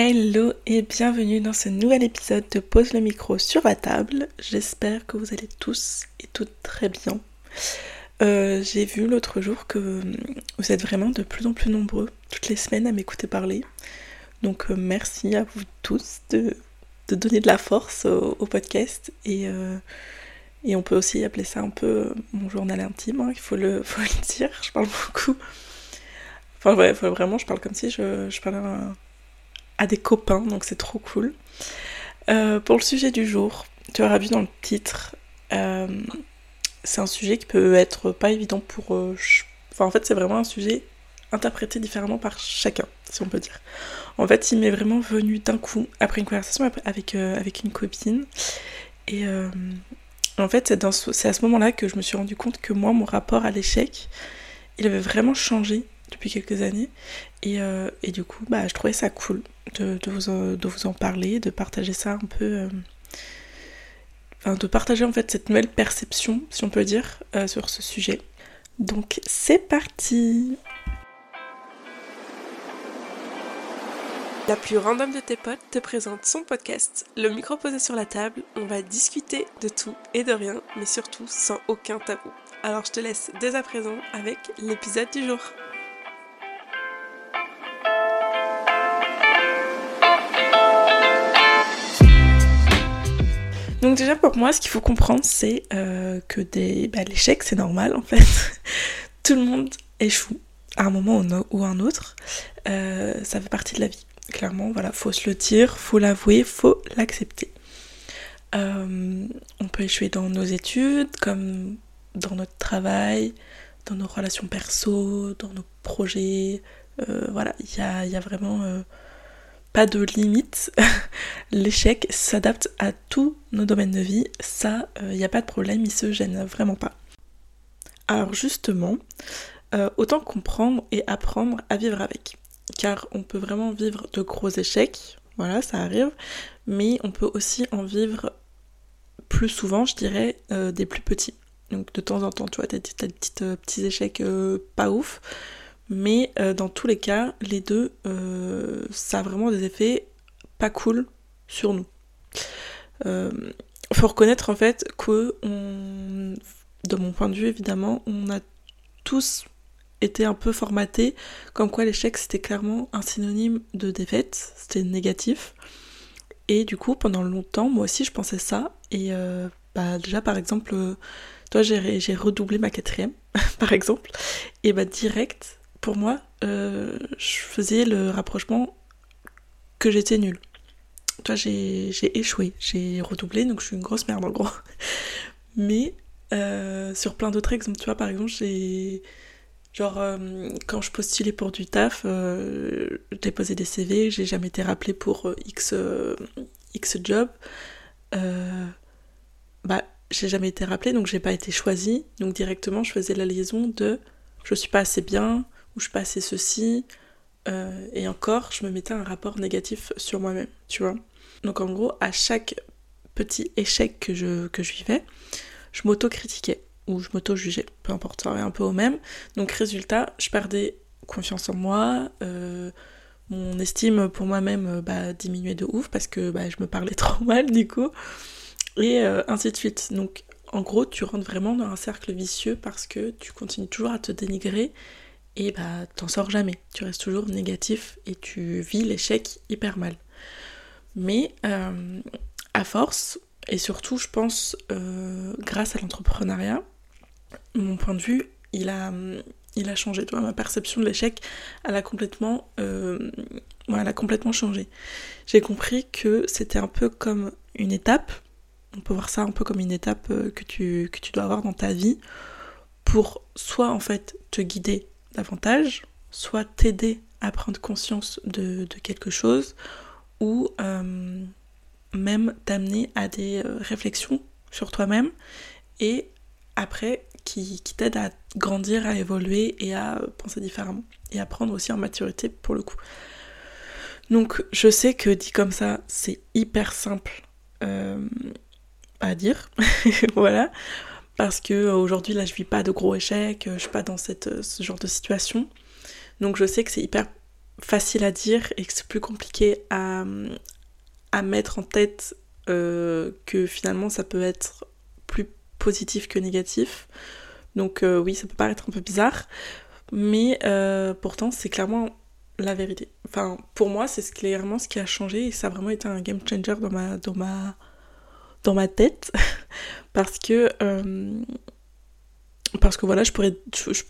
Hello et bienvenue dans ce nouvel épisode de Pose le micro sur la table. J'espère que vous allez tous et toutes très bien. J'ai vu l'autre jour que vous êtes vraiment de plus en plus nombreux toutes les semaines à m'écouter parler. Donc merci à vous tous de donner de la force au podcast. Et on peut aussi appeler ça un peu mon journal intime, hein, il faut le dire, je parle beaucoup. Enfin ouais, vraiment je parle comme si je parlais à des copains, donc c'est trop cool. Pour le sujet du jour, tu auras vu dans le titre, c'est un sujet qui peut être pas évident pour... en fait, c'est vraiment un sujet interprété différemment par chacun, si on peut dire. En fait, il m'est vraiment venu d'un coup, après une conversation avec une copine. Et en fait, c'est à ce moment-là que je me suis rendu compte que moi, mon rapport à l'échec, il avait vraiment changé depuis quelques années. Et du coup, je trouvais ça cool de vous en parler, de partager ça un peu... de partager en fait cette nouvelle perception, si on peut dire, sur ce sujet. Donc c'est parti! La plus random de tes potes te présente son podcast, le micro posé sur la table. On va discuter de tout et de rien, mais surtout sans aucun tabou. Alors je te laisse dès à présent avec l'épisode du jour. Donc déjà pour moi, ce qu'il faut comprendre, c'est que l'échec, c'est normal en fait. Tout le monde échoue à un moment ou à un autre. Ça fait partie de la vie. Clairement, voilà, faut se le dire, faut l'avouer, faut l'accepter. On peut échouer dans nos études, comme dans notre travail, dans nos relations perso, dans nos projets. Voilà, il y a vraiment... pas de limite, l'échec s'adapte à tous nos domaines de vie, ça, il n'y a pas de problème, il se gêne vraiment pas. Alors justement, autant comprendre et apprendre à vivre avec, car on peut vraiment vivre de gros échecs, voilà, ça arrive, mais on peut aussi en vivre plus souvent, je dirais, des plus petits. Donc de temps en temps, tu vois, t'as des petits échecs pas ouf, mais dans tous les cas, les deux, ça a vraiment des effets pas cool sur nous. Faut reconnaître en fait que, de mon point de vue évidemment, on a tous été un peu formatés comme quoi l'échec c'était clairement un synonyme de défaite, c'était négatif. Et du coup, pendant longtemps, moi aussi je pensais ça. Et déjà par exemple, toi j'ai redoublé ma 4e, par exemple, et direct... Pour moi, je faisais le rapprochement que j'étais nulle. Toi, j'ai échoué, j'ai redoublé, donc je suis une grosse merde en gros. Mais sur plein d'autres exemples, tu vois, par exemple, quand je postulais pour du taf, je déposais des CV, j'ai jamais été rappelée pour X job. J'ai jamais été rappelée, donc j'ai pas été choisie. Donc directement, je faisais la liaison de je suis pas assez bien. Où je passais ceci, et encore, je me mettais un rapport négatif sur moi-même, tu vois. Donc en gros, à chaque petit échec que je vivais, je m'auto-critiquais, ou je m'auto-jugeais, peu importe, ça revient un peu au même. Donc résultat, je perdais confiance en moi, mon estime pour moi-même diminuait de ouf, parce que je me parlais trop mal du coup, et ainsi de suite. Donc en gros, tu rentres vraiment dans un cercle vicieux, parce que tu continues toujours à te dénigrer, et t'en sors jamais, tu restes toujours négatif et tu vis l'échec hyper mal. Mais à force, et surtout je pense grâce à l'entrepreneuriat, mon point de vue, il a changé. Tu vois, ma perception de l'échec, elle a complètement changé. J'ai compris que c'était un peu comme une étape, on peut voir ça un peu comme une étape que tu dois avoir dans ta vie pour soit en fait te guider davantage, soit t'aider à prendre conscience de quelque chose, ou même t'amener à des réflexions sur toi-même, et après qui t'aident à grandir, à évoluer et à penser différemment, et à prendre aussi en maturité pour le coup. Donc je sais que dit comme ça, c'est hyper simple à dire, voilà. Parce que aujourd'hui là je vis pas de gros échecs, je suis pas dans ce genre de situation, donc je sais que c'est hyper facile à dire et que c'est plus compliqué à mettre en tête que finalement ça peut être plus positif que négatif. Donc oui, ça peut paraître un peu bizarre, mais pourtant c'est clairement la vérité. Enfin, pour moi, c'est clairement ce qui a changé et ça a vraiment été un game changer dans ma tête parce que voilà, je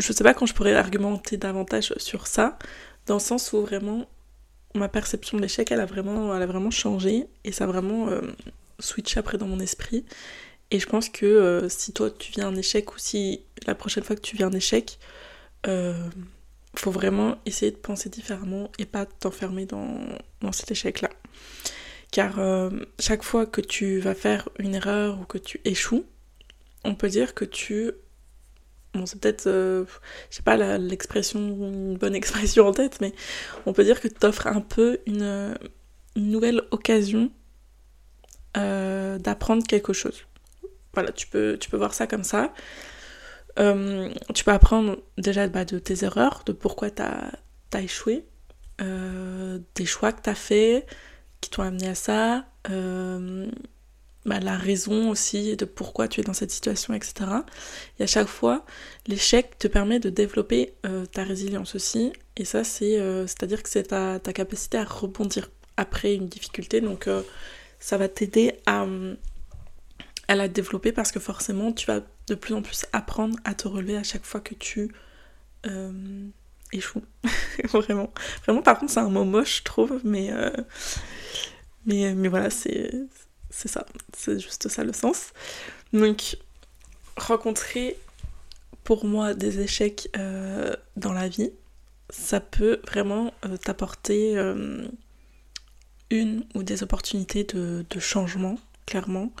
sais pas quand je pourrais argumenter davantage sur ça, dans le sens où vraiment ma perception de l'échec elle a vraiment changé et ça a vraiment switché après dans mon esprit. Et je pense que si toi tu vis un échec ou si la prochaine fois que tu vis un échec, faut vraiment essayer de penser différemment et pas t'enfermer dans cet échec-là. Car chaque fois que tu vas faire une erreur ou que tu échoues, on peut dire que tu... Bon, c'est peut-être, je sais pas, une bonne expression en tête, mais on peut dire que tu t'offres un peu une nouvelle occasion d'apprendre quelque chose. Voilà, tu peux voir ça comme ça. Tu peux apprendre déjà de tes erreurs, de pourquoi t'as échoué, des choix que t'as fait qui t'ont amené à ça, la raison aussi de pourquoi tu es dans cette situation, etc. Et à chaque fois, l'échec te permet de développer ta résilience aussi. Et ça, c'est-à-dire que c'est ta capacité à rebondir après une difficulté. Donc ça va t'aider à la développer parce que forcément tu vas de plus en plus apprendre à te relever à chaque fois que tu échoues. Vraiment. Vraiment, par contre, c'est un mot moche, je trouve, mais voilà, c'est ça. C'est juste ça le sens. Donc, rencontrer pour moi des échecs dans la vie, ça peut vraiment t'apporter une ou des opportunités de changement, clairement.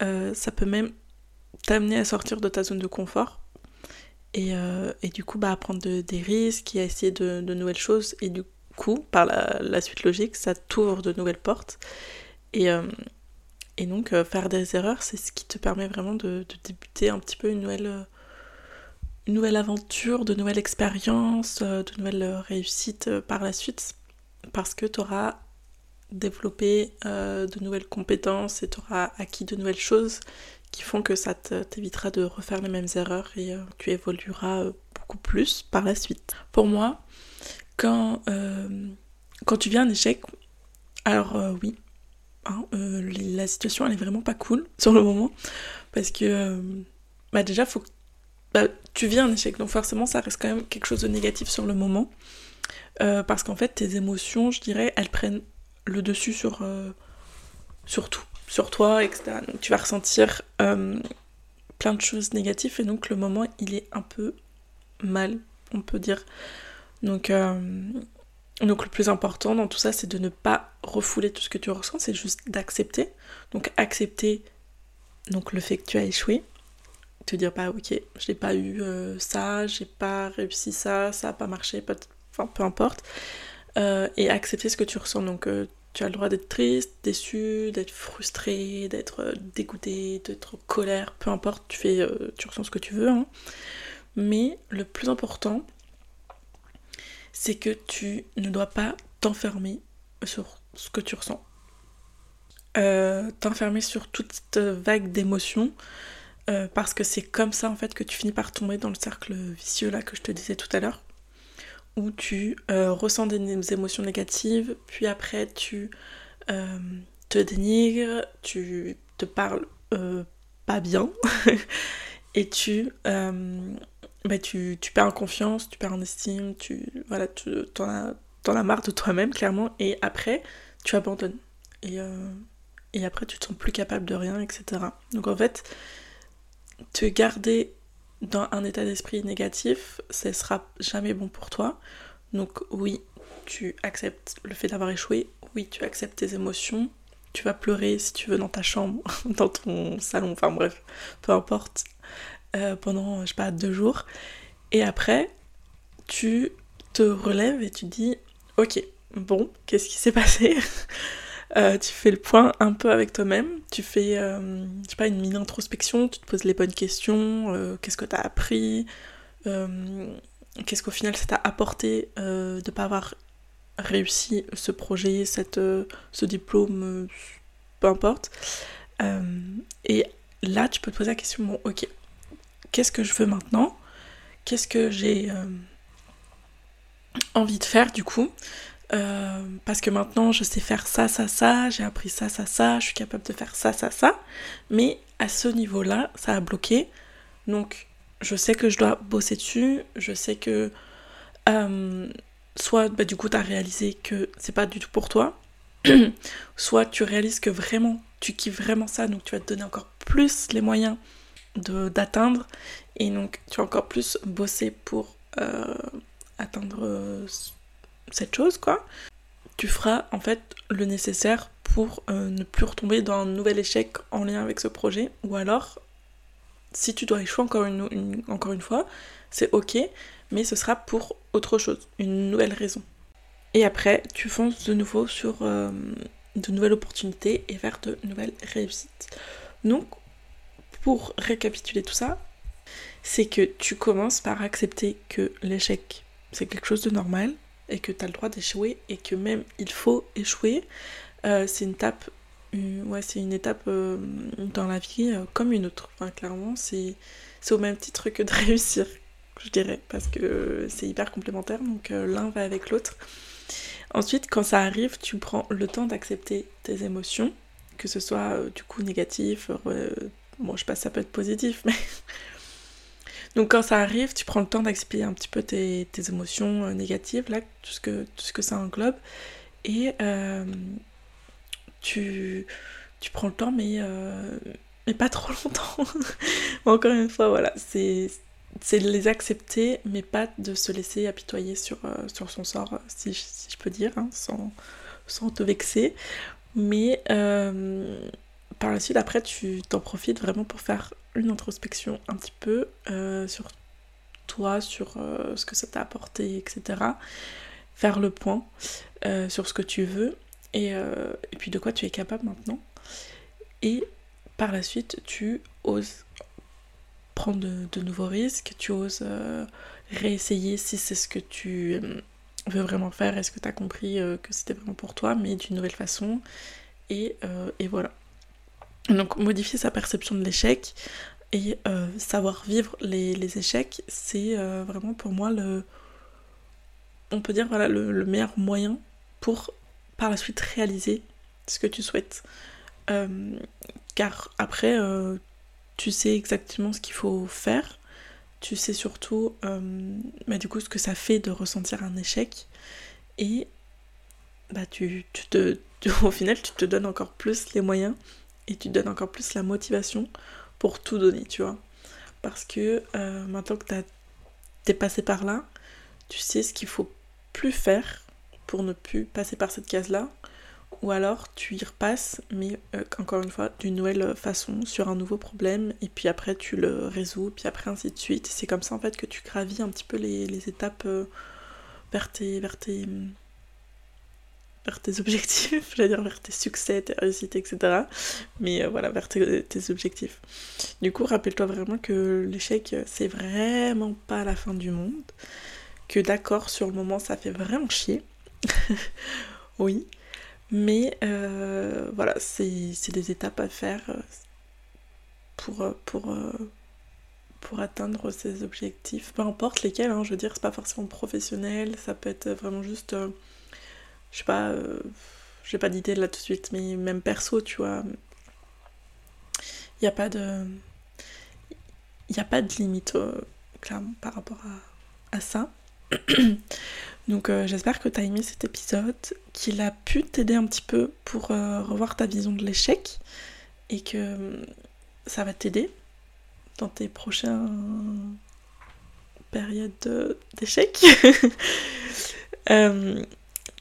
Ça peut même t'amener à sortir de ta zone de confort et du coup à prendre des risques et à essayer de nouvelles choses, et du coup par la suite logique ça t'ouvre de nouvelles portes et donc faire des erreurs, c'est ce qui te permet vraiment de débuter un petit peu une nouvelle aventure, de nouvelles expériences, de nouvelles réussites par la suite, parce que t'auras développer de nouvelles compétences et tu auras acquis de nouvelles choses qui font que ça t'évitera de refaire les mêmes erreurs et tu évolueras beaucoup plus par la suite. Pour moi, quand tu vis un échec, alors oui, hein, la situation elle est vraiment pas cool sur le moment, parce que déjà faut que tu vis un échec, donc forcément ça reste quand même quelque chose de négatif sur le moment, parce qu'en fait tes émotions, je dirais, elles prennent le dessus sur tout, sur toi, etc. Donc tu vas ressentir plein de choses négatives et donc le moment il est un peu mal, on peut dire. Donc le plus important dans tout ça, c'est de ne pas refouler tout ce que tu ressens, c'est juste d'accepter. Donc accepter le fait que tu as échoué, te dire bah ok, j'ai pas eu ça, j'ai pas réussi ça, ça a pas marché, enfin peu importe. Et accepter ce que tu ressens, donc tu as le droit d'être triste, déçu, d'être frustré, d'être dégoûté, d'être en colère, peu importe, tu ressens ce que tu veux, hein. Mais le plus important, c'est que tu ne dois pas t'enfermer sur ce que tu ressens, t'enfermer sur toute cette vague d'émotions, parce que c'est comme ça en fait que tu finis par tomber dans le cercle vicieux là que je te disais tout à l'heure, où tu ressens des émotions négatives, puis après tu te dénigres, tu te parles pas bien, et tu perds en confiance, tu perds en estime, t'en as marre de toi-même clairement, et après tu abandonnes, et après tu te sens plus capable de rien, etc. Donc en fait, te garder dans un état d'esprit négatif, ce sera jamais bon pour toi. Donc oui, tu acceptes le fait d'avoir échoué, oui, tu acceptes tes émotions, tu vas pleurer si tu veux dans ta chambre, dans ton salon, enfin bref, peu importe, pendant, 2 jours, et après, tu te relèves et tu dis, ok, bon, qu'est-ce qui s'est passé? Tu fais le point un peu avec toi-même, tu fais une mini-introspection, tu te poses les bonnes questions, qu'est-ce que t'as appris, qu'est-ce qu'au final ça t'a apporté de pas avoir réussi ce projet, ce diplôme, peu importe. Et là, tu peux te poser la question, bon, ok, qu'est-ce que je veux maintenant ? Qu'est-ce que j'ai envie de faire du coup ? Parce que maintenant, je sais faire ça, ça, ça, j'ai appris ça, ça, ça, je suis capable de faire ça, ça, ça. Mais à ce niveau-là, ça a bloqué. Donc, je sais que je dois bosser dessus. Je sais que soit du coup, tu as réalisé que c'est pas du tout pour toi. Soit tu réalises que vraiment, tu kiffes vraiment ça. Donc, tu vas te donner encore plus les moyens d'atteindre. Et donc, tu vas encore plus bosser pour atteindre... cette chose quoi, tu feras en fait le nécessaire pour ne plus retomber dans un nouvel échec en lien avec ce projet, ou alors si tu dois échouer encore une fois, c'est ok, mais ce sera pour autre chose, une nouvelle raison. Et après tu fonces de nouveau sur de nouvelles opportunités et vers de nouvelles réussites. Donc pour récapituler tout ça, c'est que tu commences par accepter que l'échec c'est quelque chose de normal, et que tu as le droit d'échouer, et que même il faut échouer. C'est une étape dans la vie comme une autre. Enfin, clairement, c'est au même titre que de réussir, je dirais, parce que c'est hyper complémentaire, donc l'un va avec l'autre. Ensuite, quand ça arrive, tu prends le temps d'accepter tes émotions, que ce soit du coup négatif, bon je sais pas, ça peut être positif, mais... Donc quand ça arrive, tu prends le temps d'expliquer un petit peu tes émotions négatives, là, tout ce que ça englobe, et tu prends le temps, mais pas trop longtemps. Encore une fois, voilà, c'est les accepter, mais pas de se laisser apitoyer sur son sort, si je peux dire, hein, sans te vexer. Mais par la suite, après, tu t'en profites vraiment pour faire une introspection un petit peu sur toi, sur ce que ça t'a apporté, etc. Faire le point sur ce que tu veux et puis de quoi tu es capable maintenant. Et par la suite, tu oses prendre de nouveaux risques, tu oses réessayer si c'est ce que tu veux vraiment faire, est-ce que tu as compris que c'était vraiment pour toi, mais d'une nouvelle façon. Et voilà. Donc modifier sa perception de l'échec et savoir vivre les échecs, c'est vraiment pour moi le meilleur moyen pour par la suite réaliser ce que tu souhaites. Car après, tu sais exactement ce qu'il faut faire, tu sais surtout du coup ce que ça fait de ressentir un échec et au final tu te donnes encore plus les moyens. Et tu te donnes encore plus la motivation pour tout donner, tu vois. Parce que maintenant que t'es passé par là, tu sais ce qu'il faut plus faire pour ne plus passer par cette case-là. Ou alors tu y repasses, mais encore une fois, d'une nouvelle façon, sur un nouveau problème. Et puis après, tu le résous, puis après, ainsi de suite. C'est comme ça, en fait, que tu gravis un petit peu les étapes vers tes objectifs, j'allais dire vers tes succès, tes réussites, etc. Mais voilà, vers tes objectifs. Du coup, rappelle-toi vraiment que l'échec, c'est vraiment pas la fin du monde. Que d'accord, sur le moment, ça fait vraiment chier. Oui. Mais voilà, c'est des étapes à faire pour atteindre ses objectifs. Peu importe lesquels, hein, je veux dire, c'est pas forcément professionnel, ça peut être vraiment juste... je sais pas, j'ai pas d'idée là tout de suite, mais même perso, tu vois, y a pas de limite, clairement, par rapport à ça. Donc j'espère que t'as aimé cet épisode, qu'il a pu t'aider un petit peu pour revoir ta vision de l'échec, et que ça va t'aider dans tes prochaines périodes d'échec.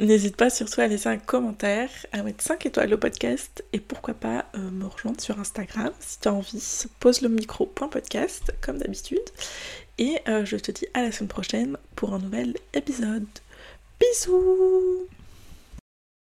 N'hésite pas surtout à laisser un commentaire, à mettre 5 étoiles au podcast et pourquoi pas me rejoindre sur Instagram si tu as envie, poselemicro.podcast comme d'habitude. Et je te dis à la semaine prochaine pour un nouvel épisode. Bisous!